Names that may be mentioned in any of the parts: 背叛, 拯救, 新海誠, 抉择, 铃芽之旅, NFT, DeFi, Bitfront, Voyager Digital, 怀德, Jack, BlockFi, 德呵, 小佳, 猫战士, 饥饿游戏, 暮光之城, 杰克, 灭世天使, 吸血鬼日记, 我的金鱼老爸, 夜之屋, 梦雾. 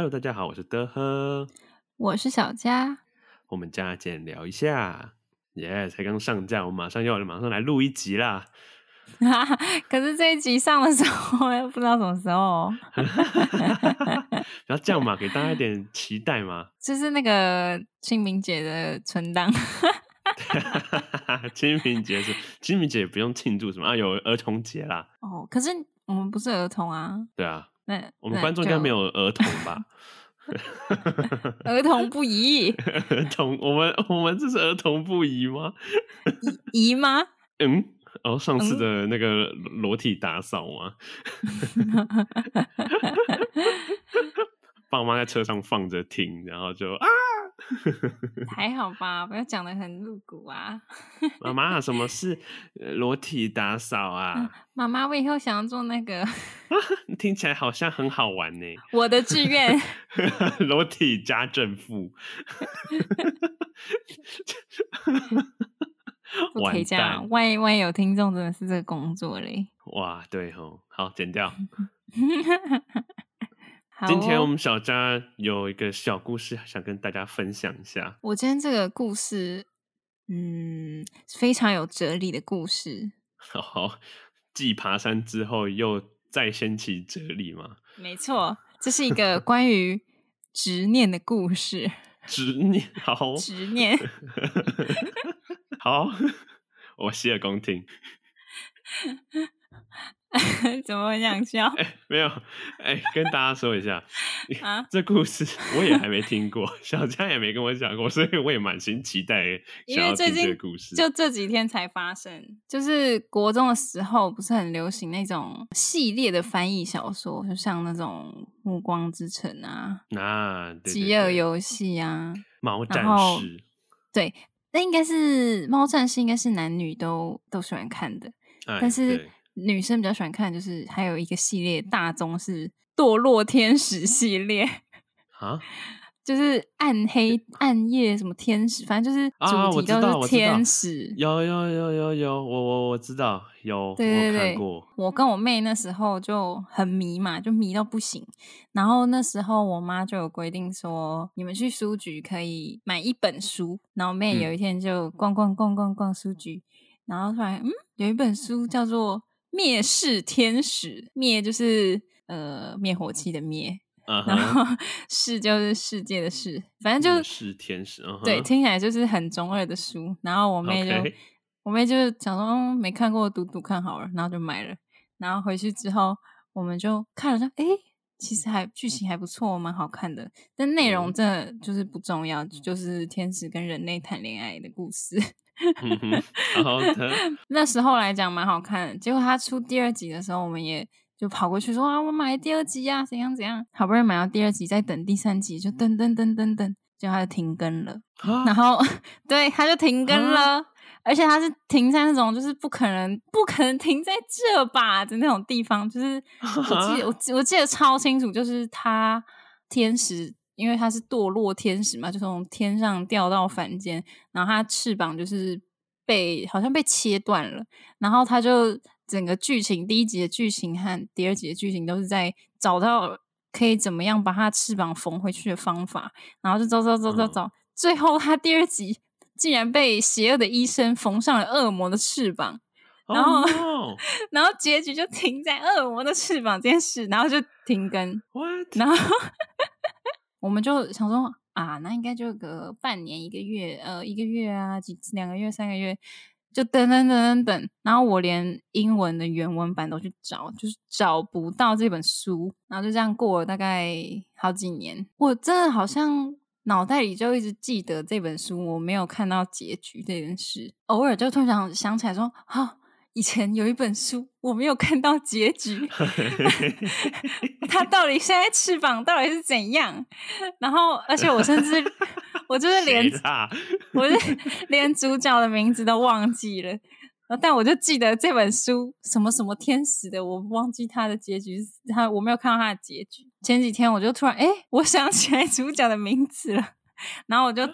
Hello， 大家好，我是德呵，我是小佳，我们加减聊一下，才刚上架，我马上来录一集啦。可是这一集上的时候又不知道什么时候，不要这样嘛，给大家一点期待嘛。就是那个清明节的存档。清明节不用庆祝什么啊，有儿童节啦。哦，可是我们不是儿童啊。对啊，那我们观众应该没有儿童吧？儿童不宜。儿童，我们这是儿童不宜吗？宜吗？嗯。哦，上次的那个裸体打扫吗？爸妈在车上放着听，然后就啊，还好吧，不要讲得很露骨啊。妈妈，什么是裸体打扫啊？妈妈，我以后想要做那个，听起来好像很好玩呢。我的志愿，裸体家政妇。不可以这样，万一有听众真的是这个工作嘞！哇，对吼，好，剪掉。好哦，今天我们小佳有一个小故事想跟大家分享一下。我今天这个故事，非常有哲理的故事。好，继爬山之后又再掀起哲理吗？没错，这是一个关于执念的故事。执念，好，执念。好，我洗耳恭听。怎么会想笑？没有，跟大家说一下啊，这故事我也还没听过，小佳也没跟我讲过，所以我也满心期待想要听这个故事。就这几天才发生，就是国中的时候不是很流行那种系列的翻译小说，就像那种《暮光之城》啊，对对对，《饥饿游戏》啊，《猫战士》。对，那应该是猫战士，应该是男女都喜欢看的，但是女生比较喜欢看，就是还有一个系列大宗是堕落天使系列啊，就是暗夜什么天使，反正就是主题都是天使。有，我知道有，对对对，我看过。我跟我妹那时候就很迷嘛，就迷到不行。然后那时候我妈就有规定说，你们去书局可以买一本书。然后我妹有一天就逛书局，然后突然有一本书叫做《灭世天使》，灭就是灭火器的灭。然后世就是世界的世，反正就是天使，对，听起来就是很中二的书。然后我妹就想说没看过读读看好了，然后就买了。然后回去之后我们就看了，其实剧情还不错，蛮好看的，但内容真的就是不重要，就是天使跟人类谈恋爱的故事。好的，那时候来讲蛮好看的。结果他出第二集的时候，我们也就跑过去说啊，我买第二集啊，怎样，好不容易买到第二集，再等第三集，就等，就他就停更了。然后对，他就停更了，而且他是停在那种就是不可能停在这吧的那种地方，就是我记得超清楚，就是他天使，因为他是堕落天使嘛，就从天上掉到凡间，然后他翅膀就是好像被切断了，然后他就。整个剧情，第一集的剧情和第二集的剧情都是在找到可以怎么样把他翅膀缝回去的方法，然后就走，最后他第二集竟然被邪恶的医生缝上了恶魔的翅膀，然后、然后结局就停在恶魔的翅膀这件事，然后就停更。What？ 然后我们就想说啊，那应该就个半年、一个月啊、2个月、3个月。就等，然后我连英文的原文版都去找，就是找不到这本书，然后就这样过了大概好几年。我真的好像脑袋里就一直记得这本书，我没有看到结局这件事。偶尔就突然想起来说，以前有一本书我没有看到结局，它到底现在翅膀到底是怎样？然后，而且我甚至我就是连主角的名字都忘记了，但我就记得这本书什么什么天使的，我忘记它的结局，我没有看到它的结局。前几天我就突然我想起来主角的名字了，然后我就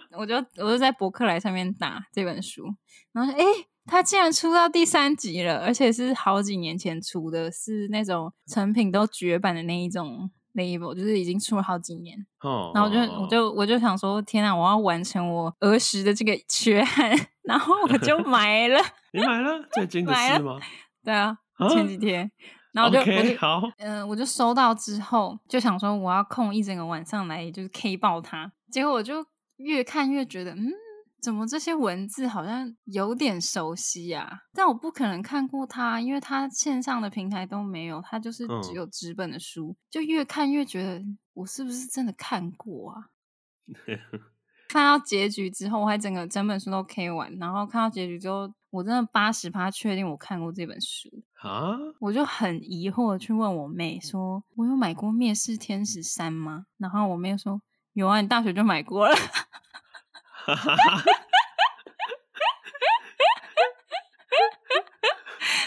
在博客来上面打这本书，然后说他竟然出到第3集了，而且是好几年前出的，是那种成品都绝版的那一种 label， 就是已经出了好几年，然后我就想说，天啊，我要完成我儿时的这个缺憾，然后我就买了。你买了？最近的事吗？对啊，前几天，然后我就收到之后，就想说我要空一整个晚上来就是 K 爆它，结果我就越看越觉得，怎么这些文字好像有点熟悉啊，但我不可能看过它，因为它线上的平台都没有，它就是只有纸本的书，就越看越觉得我是不是真的看过啊。看到结局之后，我还整本书都 K 完，然后看到结局之后，我真的 80% 确定我看过这本书啊！我就很疑惑去问我妹说，我有买过《灭世天使3》吗？然后我妹说，有啊，你大学就买过了。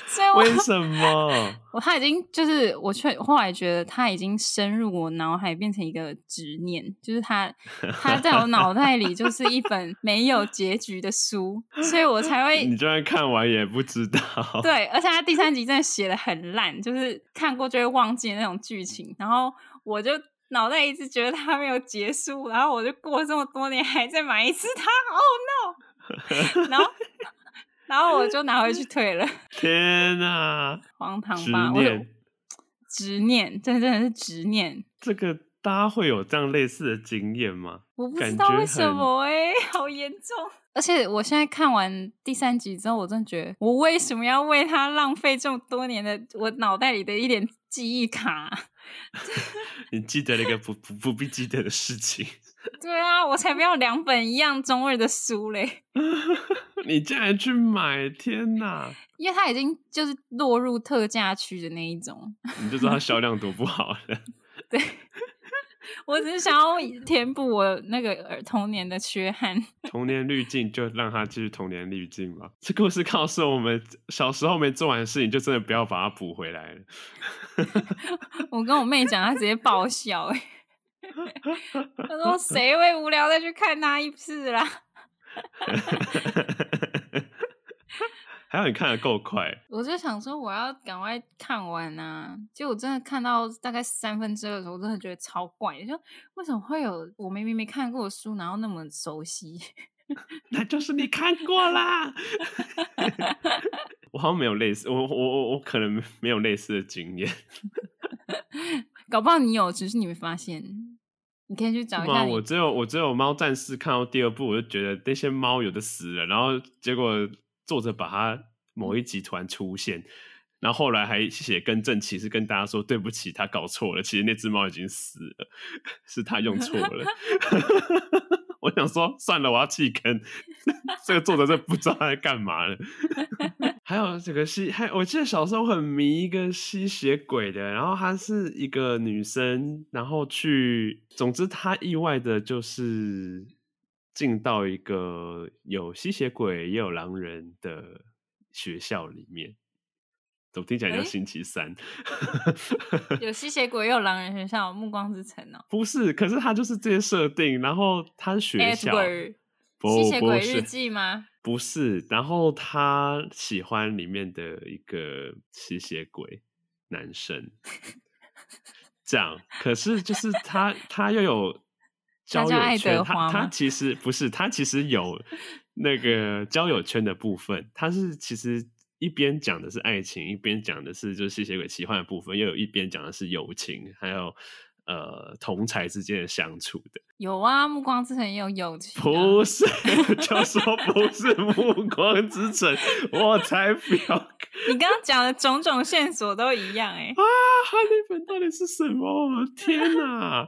所以为什么他已经就是我后来觉得他已经深入我脑海，变成一个执念，就是他在我脑袋里就是一本没有结局的书。所以我才会，你就算看完也不知道。对，而且他第3集真的写得很烂，就是看过就会忘记那种剧情，然后我就脑袋一直觉得它没有结束，然后我就过了这么多年还在买一次它 ，Oh no！ 然后我就拿回去退了。天哪，荒唐吧？执念，真的是执念。这个大家会有这样类似的经验吗？我不知道为什么好严重。而且我现在看完第3集之后，我真的觉得我为什么要为它浪费这么多年的我脑袋里的一点记忆卡。你记得了一个 不必记得的事情。对啊，我才不要2本一样中二的书嘞。你竟然去买，天哪。因为它已经就是落入特价区的那一种。你就知道它销量多不好了。对，我只是想要填补我那个童年的缺憾。童年滤镜就让它继续童年滤镜吧。这故事告诉我们，小时候没做完的事情就真的不要把它补回来了。我跟我妹讲，她直接爆笑。她说谁会无聊再去看她一次啦。还好你看得够快。我就想说我要赶快看完啊，结果我真的看到大概2/3的时候，我真的觉得超怪，就为什么会有我明明没看过的书然后那么熟悉。那就是你看过啦。我好像没有类似，我可能没有类似的经验。搞不好你有，只是你没发现。你可以去找一下。我只有猫战士看到第2部，我就觉得那些猫有的死了，然后结果作者把它某一集突然出现，然后后来还写更正，其实跟大家说对不起，他搞错了，其实那只猫已经死了，是他用错了。我想说算了，我要弃坑。这个作者真不知道他在干嘛了。还有这个我记得小时候很迷一个吸血鬼的，然后她是一个女生，然后总之她意外的就是进到一个有吸血鬼也有狼人的学校里面。我听起来叫星期3。有吸血鬼也有狼人学校，暮光之城哦。不是，可是他就是这些设定，然后他是学校。吸血鬼日记吗？不是，然后他喜欢里面的一个吸血鬼男生。这样，可是就是他又有交友圈，他其实不是，他其实有那个交友圈的部分，他是其实一边讲的是爱情，一边讲的是就是吸血鬼奇幻的部分，又有一边讲的是友情，还有同侪之间的相处的。有啊，暮光之城也有友情啊。不是，就说不是暮光之城。我才不要。你刚刚讲的种种线索都一样啊，他那本到底是什么？天哪！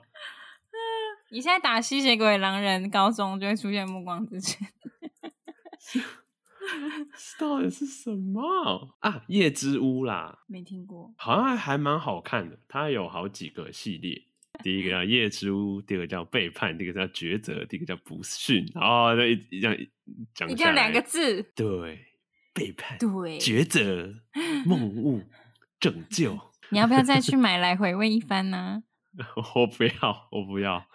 你现在打吸血鬼狼人高中就会出现暮光之城。到底是什么啊？夜之屋啦，没听过，好像还蛮好看的。它有好几个系列，第一个叫夜之屋，第二个叫背叛，第一个叫抉择，第一个叫不逊。哦，就一这样讲下来，一定要2个字。对，背叛，对，抉择，梦雾，拯救。你要不要再去买来回味一番呢？我不要。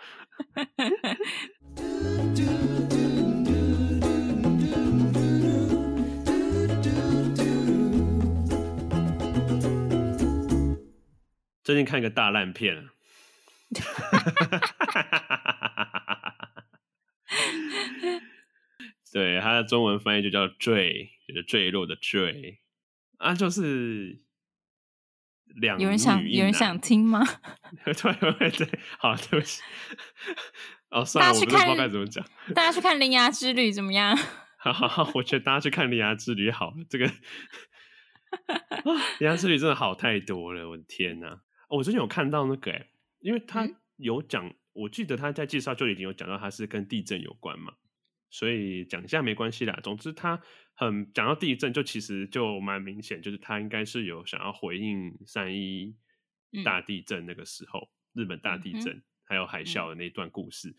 最近看一个大烂片，对，它的中文翻译就叫坠，就是坠落的坠啊，就是两女音、啊、有人想听吗？对，好，对不起。哦，算了，我不知道该怎么讲。大家去看《铃芽之旅》怎么样？好，我觉得大家去看《铃芽之旅》好了。这个《铃芽之旅》真的好太多了，我的天哪！哦、我最近有看到那个、欸，因为他有讲、嗯，我记得他在介绍就已经有讲到他是跟地震有关嘛，所以讲一下没关系啦。总之，他很讲到地震，就其实就蛮明显，就是他应该是有想要回应311大地震那个时候，日本大地震。嗯还有海啸的那一段故事、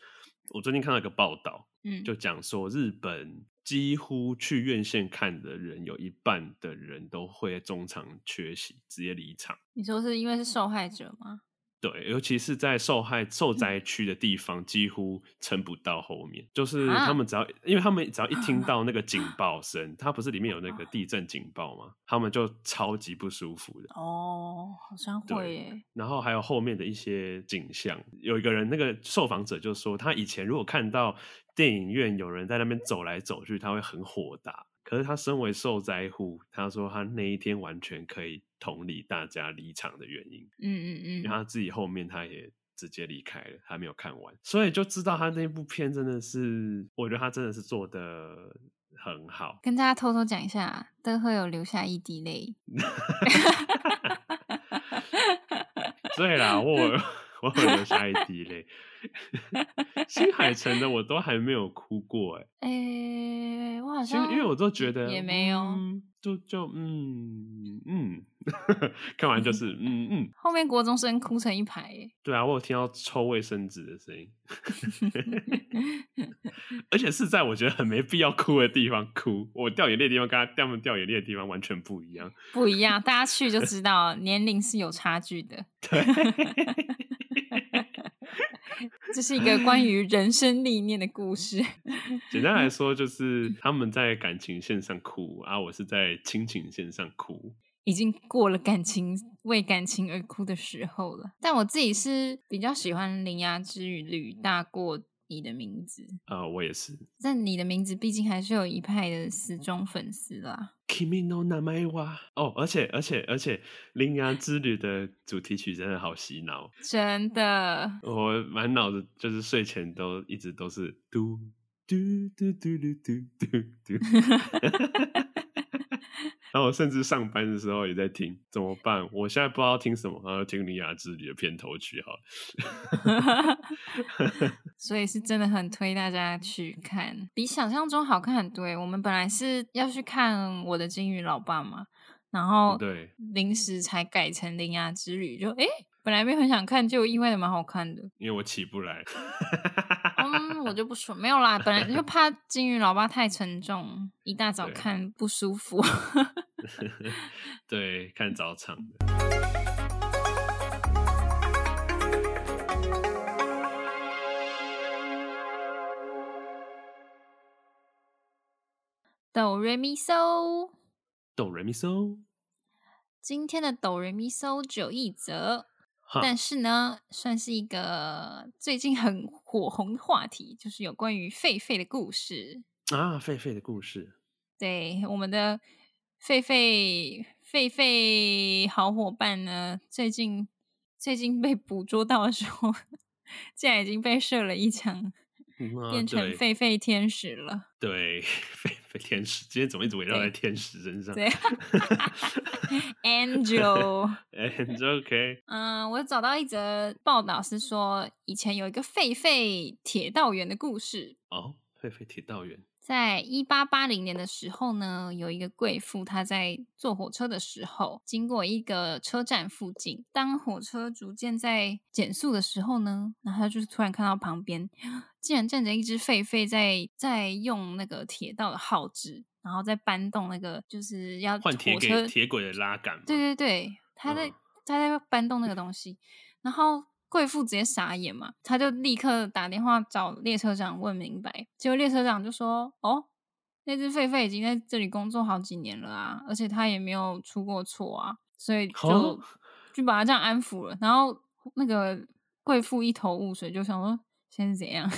我最近看到一个报道、就讲说日本几乎去院线看的人有一半的人都会在中场缺席，直接离场。你说是因为是受害者吗？对，尤其是在受灾区的地方、几乎撑不到后面，就是他们只要、因为他们只要一听到那个警报声、它不是里面有那个地震警报吗？他们就超级不舒服的。哦，好像会耶。然后还有后面的一些景象，有一个人那个受访者就说，他以前如果看到电影院有人在那边走来走去，他会很火大。可是他身为受灾户，他说他那一天完全可以同理大家离场的原因。因为他自己后面他也直接离开了，他没有看完，所以就知道他那部片真的是，我觉得他真的是做得很好。跟大家偷偷讲一下，都会有留下一滴泪。对啦，我有留下一滴泪。新海诚的我都还没有哭过我好像因为我都觉得也没有，看完就是后面国中生哭成一排耶。对啊，我有听到抽卫生纸的声音，而且是在我觉得很没必要哭的地方哭，我掉眼泪的地方跟他们掉眼泪的地方完全不一样，大家去就知道年龄是有差距的。对。这是一个关于人生历练的故事。简单来说，就是他们在感情线上哭啊，我是在亲情线上哭。已经过了为感情而哭的时候了。但我自己是比较喜欢《铃芽之旅》大过你的名字。我也是。但你的名字毕竟还是有一派的死忠粉丝啦。Kimi no namae wa。 哦，而且铃芽之旅的主题曲真的好洗脑。真的，我满脑子就是睡前都一直都是嘟嘟嘟嘟嘟嘟嘟嘟。然后我甚至上班的时候也在听，怎么办？我现在不知道听什么，然后听《铃芽之旅》的片头曲好了。所以是真的很推大家去看，比想象中好看很多。我们本来是要去看《我的金鱼老爸》嘛，然后对临时才改成《铃芽之旅》，就本来没有很想看，就意外的蛮好看的。因为我起不来。我就不说没有啦，本来就怕金鱼老爸太沉重，一大早看不舒服。对，看早场的。哆瑞咪嗦，哆瑞咪嗦。今天的哆瑞咪嗦只有一则。但是呢，算是一个最近很火红的话题，就是有关于狒狒的故事啊，狒狒的故事。对，我们的狒狒好伙伴呢，最近被捕捉到的时候，竟然已经被射了一枪，变成狒狒天使了。对，狒狒天使，今天怎么一直围绕在天使身上？对。Angel OK。 我找到一则报道是说，以前有一个狒狒铁道员的故事。哦，狒狒铁道员。在1880年的时候呢，有一个贵妇，她在坐火车的时候经过一个车站附近，当火车逐渐在减速的时候呢，然后她就突然看到旁边竟然站着一只狒狒在用那个铁道的号志，然后再搬动那个，就是要火车换铁轨的拉杆嘛。对，他在搬动那个东西，然后贵妇直接傻眼嘛，他就立刻打电话找列车长问明白，结果列车长就说：“哦，那只狒狒已经在这里工作好几年了啊，而且他也没有出过错啊，所以就把他这样安抚了。”然后那个贵妇一头雾水，就想说现在是怎样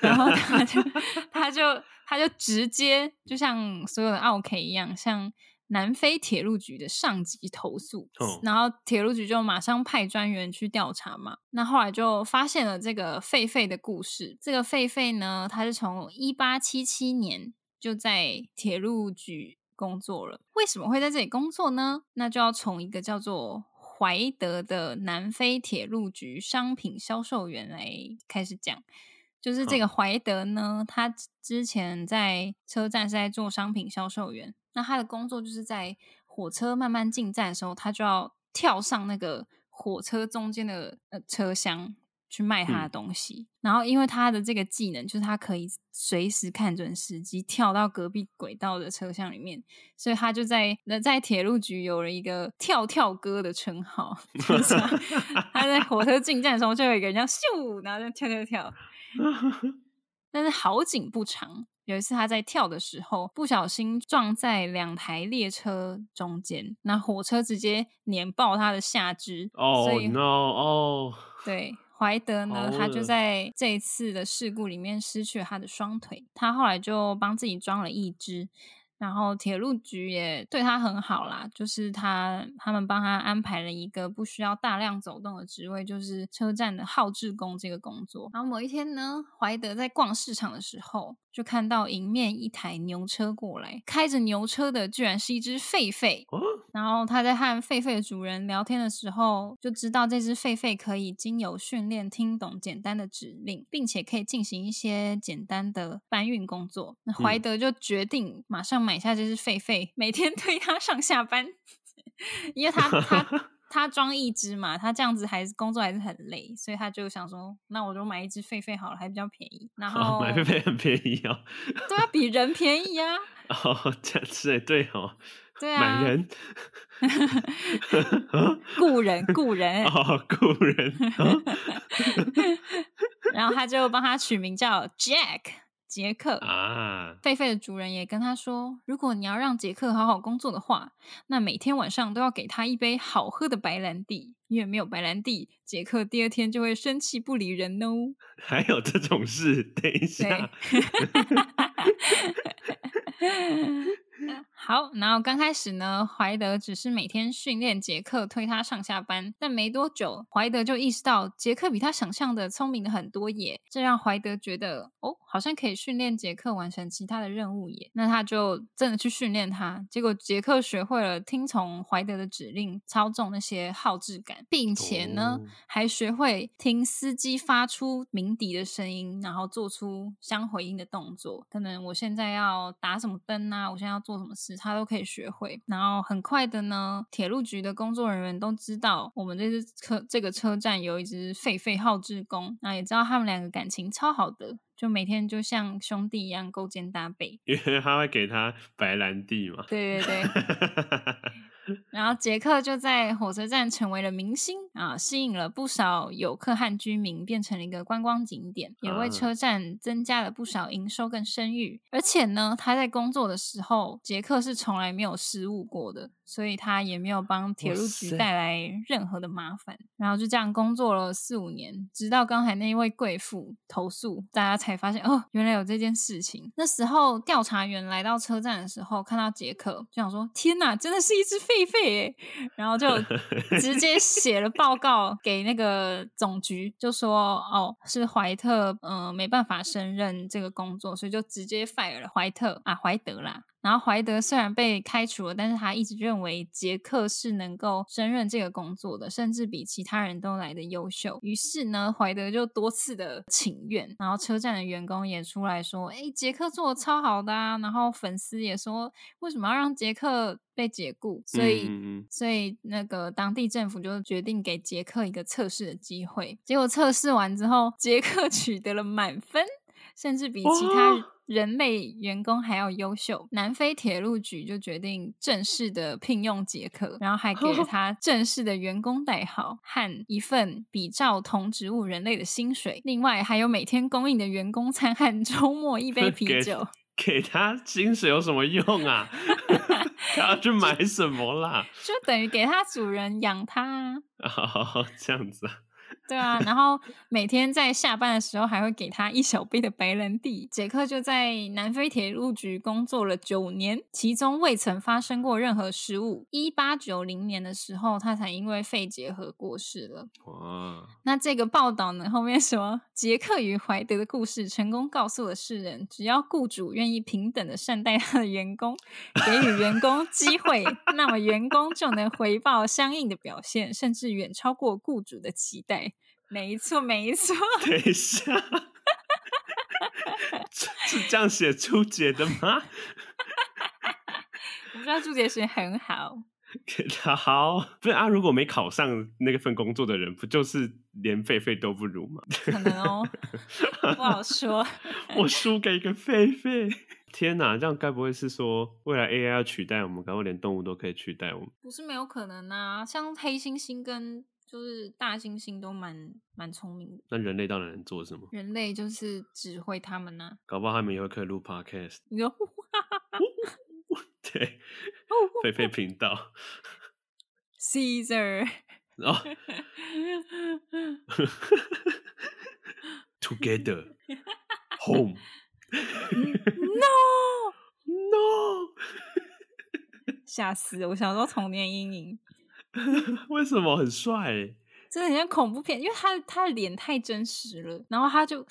然后他就直接就像所有的奥 K 一样，像南非铁路局的上级投诉，然后铁路局就马上派专员去调查嘛。那后来就发现了这个狒狒的故事。这个狒狒呢，他是从1877年就在铁路局工作了。为什么会在这里工作呢？那就要从一个叫做怀德的南非铁路局商品销售员来开始讲。就是这个怀德呢，他之前在车站是在做商品销售员，那他的工作就是在火车慢慢进站的时候，他就要跳上那个火车中间的车厢去卖他的东西，然后因为他的这个技能就是他可以随时看准时机跳到隔壁轨道的车厢里面，所以他就在铁路局有了一个跳跳哥的称号就是他在火车进站的时候就有一个人这样咻，然后就跳跳跳但是好景不长，有一次他在跳的时候不小心撞在2台列车中间，那火车直接碾爆他的下肢。Oh no oh. 对，怀德呢，他就在这一次的事故里面失去了他的双腿，他后来就帮自己装了一只，然后铁路局也对他很好啦，就是他们帮他安排了一个不需要大量走动的职位，就是车站的号志工这个工作。然后某一天呢，怀德在逛市场的时候就看到迎面一台牛车过来，开着牛车的居然是一只狒狒。然后他在和狒狒的主人聊天的时候就知道这只狒狒可以经由训练听懂简单的指令，并且可以进行一些简单的搬运工作。那怀德就决定马上买下这只狒狒，每天推它上下班因为他装一只嘛，他这样子工作还是很累，所以他就想说那我就买一只狒狒好了，还比较便宜。然后买狒狒很便宜哦对啊，比人便宜啊哦，这样子，对哦，对啊，买人雇人哦，雇人哦然后他就帮他取名叫 Jack， 杰克啊。狒狒的主人也跟他说，如果你要让杰克好好工作的话，那每天晚上都要给他一杯好喝的白兰地，因为没有白兰地，杰克第二天就会生气不理人哦。还有这种事？等一下好，然后刚开始呢，怀德只是每天训练杰克，推他上下班，但没多久怀德就意识到杰克比他想象的聪明的很多耶，这让怀德觉得哦，好像可以训练杰克完成其他的任务耶。那他就真的去训练他，结果杰克学会了听从怀德的指令，操纵那些号志感，并且呢还学会听司机发出鸣笛的声音，然后做出相回应的动作，可能我现在要打什么灯啊，我现在要做什么事，他都可以学会。然后很快的呢，铁路局的工作人员都知道我们这个车站有一只狒狒号志工，那也知道他们两个感情超好的，就每天就像兄弟一样勾肩搭背，因为他会给他白兰地嘛。对对对然后杰克就在火车站成为了明星啊，吸引了不少游客和居民，变成了一个观光景点，也为车站增加了不少营收跟声誉。而且呢，他在工作的时候，杰克是从来没有失误过的，所以他也没有帮铁路局带来任何的麻烦。然后就这样工作了4-5年，直到刚才那一位贵妇投诉，大家才发现哦，原来有这件事情。那时候调查员来到车站的时候，看到杰克就想说天哪，真的是一只狒狒耶，然后就直接写了报告给那个总局，就说哦，是怀特没办法胜任这个工作，所以就直接 fire 了怀德啦。然后怀德虽然被开除了，但是他一直认为杰克是能够胜任这个工作的，甚至比其他人都来的优秀。于是呢，怀德就多次的请愿，然后车站的员工也出来说诶，杰克做的超好的啊，然后粉丝也说为什么要让杰克被解雇，所以那个当地政府就决定给杰克一个测试的机会。结果测试完之后，杰克取得了满分，甚至比其他人类员工还要优秀。南非铁路局就决定正式的聘用杰克，然后还给了他正式的员工代号和一份比照同职务人类的薪水，另外还有每天供应的员工餐和周末一杯啤酒。给他薪水有什么用啊他要去买什么啦就等于给他主人养他啊。哦，这样子啊。对啊，然后每天在下班的时候还会给他一小杯的白兰地。杰克就在南非铁路局工作了9年，其中未曾发生过任何失误。1890年的时候他才因为肺结核过世了。哇！那这个报道呢后面说，杰克与怀德的故事成功告诉了世人，只要雇主愿意平等的善待他的员工，给予员工机会那么员工就能回报相应的表现，甚至远超过雇主的期待。没错没错。等一下是这样写朱姐的吗？我不知道朱姐写很好好不是啊，如果没考上那份工作的人不就是连狒狒都不如吗？可能哦不好说我输给一个狒狒。天哪，这样该不会是说未来 AI 要取代我们，搞不好连动物都可以取代我们？不是没有可能啊，像黑猩猩跟就是大猩猩都蛮聪明的。那人类到底能做什么？人类就是指挥他们啊，搞不好他们以后可以录 podcast。 你说对狒狒频道 Caesar、oh. Together Home No No 吓死我，小时候童年阴影。为什么？很帅耶，真的很像恐怖片，因为他的脸太真实了。然后他就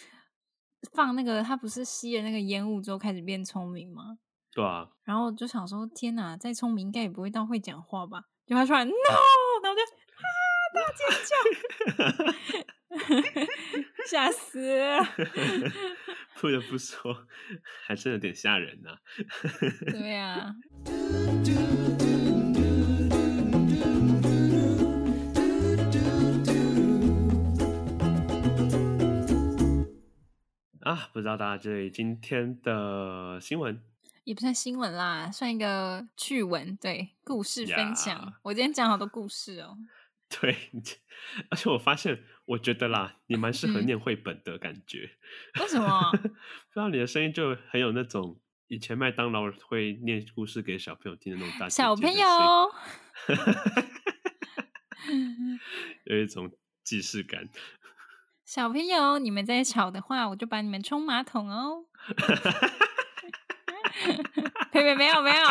放那个，他不是吸了那个烟雾之后开始变聪明吗？对啊。然后我就想说天哪，再聪明应该也不会到会讲话吧，就他突然 No 然后就大尖叫吓死了不得不说还真有点吓人啊对啊。啊，不知道大家对今天的新闻，也不算新闻啦，算一个趣闻，对，故事分享、yeah. 我今天讲好多故事哦。对，而且我发现我觉得啦你蛮适合念绘本的感觉、为什么？不知道，你的声音就很有那种以前麦当劳会念故事给小朋友听的那种大姐姐的声音，小朋友有一种既视感。小朋友你们在吵的话我就把你们冲马桶哦呸呸，没有没有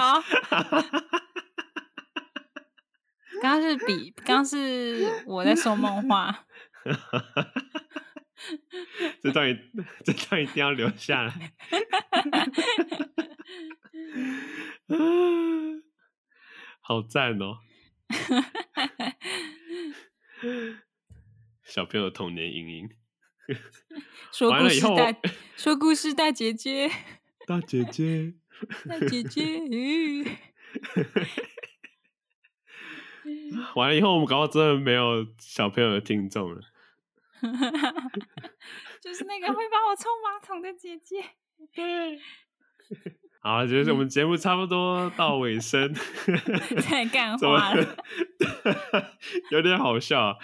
刚刚是比，刚刚是我在说梦话这段一定要留下来好赞哦小朋友童年阴影说故事大姐姐大姐姐大姐姐完了以后我们搞到真的没有小朋友的听众了就是那个会把我冲马桶的姐姐对好，就是我们节目差不多到尾声太干话了有点好笑啊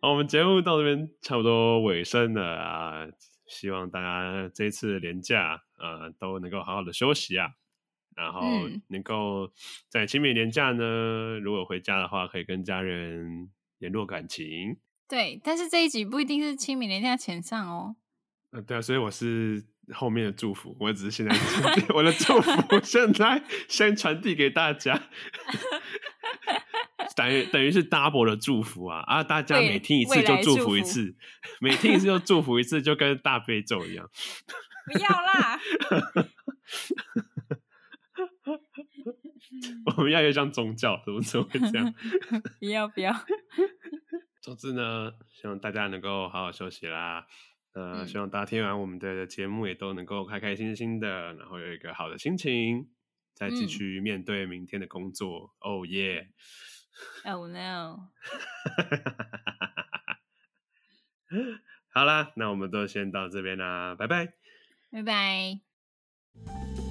好，我们节目到这边差不多尾声了啊，希望大家这次连假都能够好好的休息啊，然后能够在清明年假呢，如果回家的话可以跟家人联络感情。对，但是这一集不一定是清明年假前上哦。对啊，所以我是后面的祝福，我只是现在我的祝福现在先传递给大家等于是 double 的祝福啊啊！大家每听一次就祝福一次，每听一次就祝福一次，就跟大悲咒一样不要啦我们要越像宗教，怎么会这样不要不要总之呢，希望大家能够好好休息啦希望大家听完我们的节目也都能够开开心心的，然后有一个好的心情再继续面对明天的工作。Oh yeah Oh no 好啦，那我们都先到这边啦，拜拜拜拜。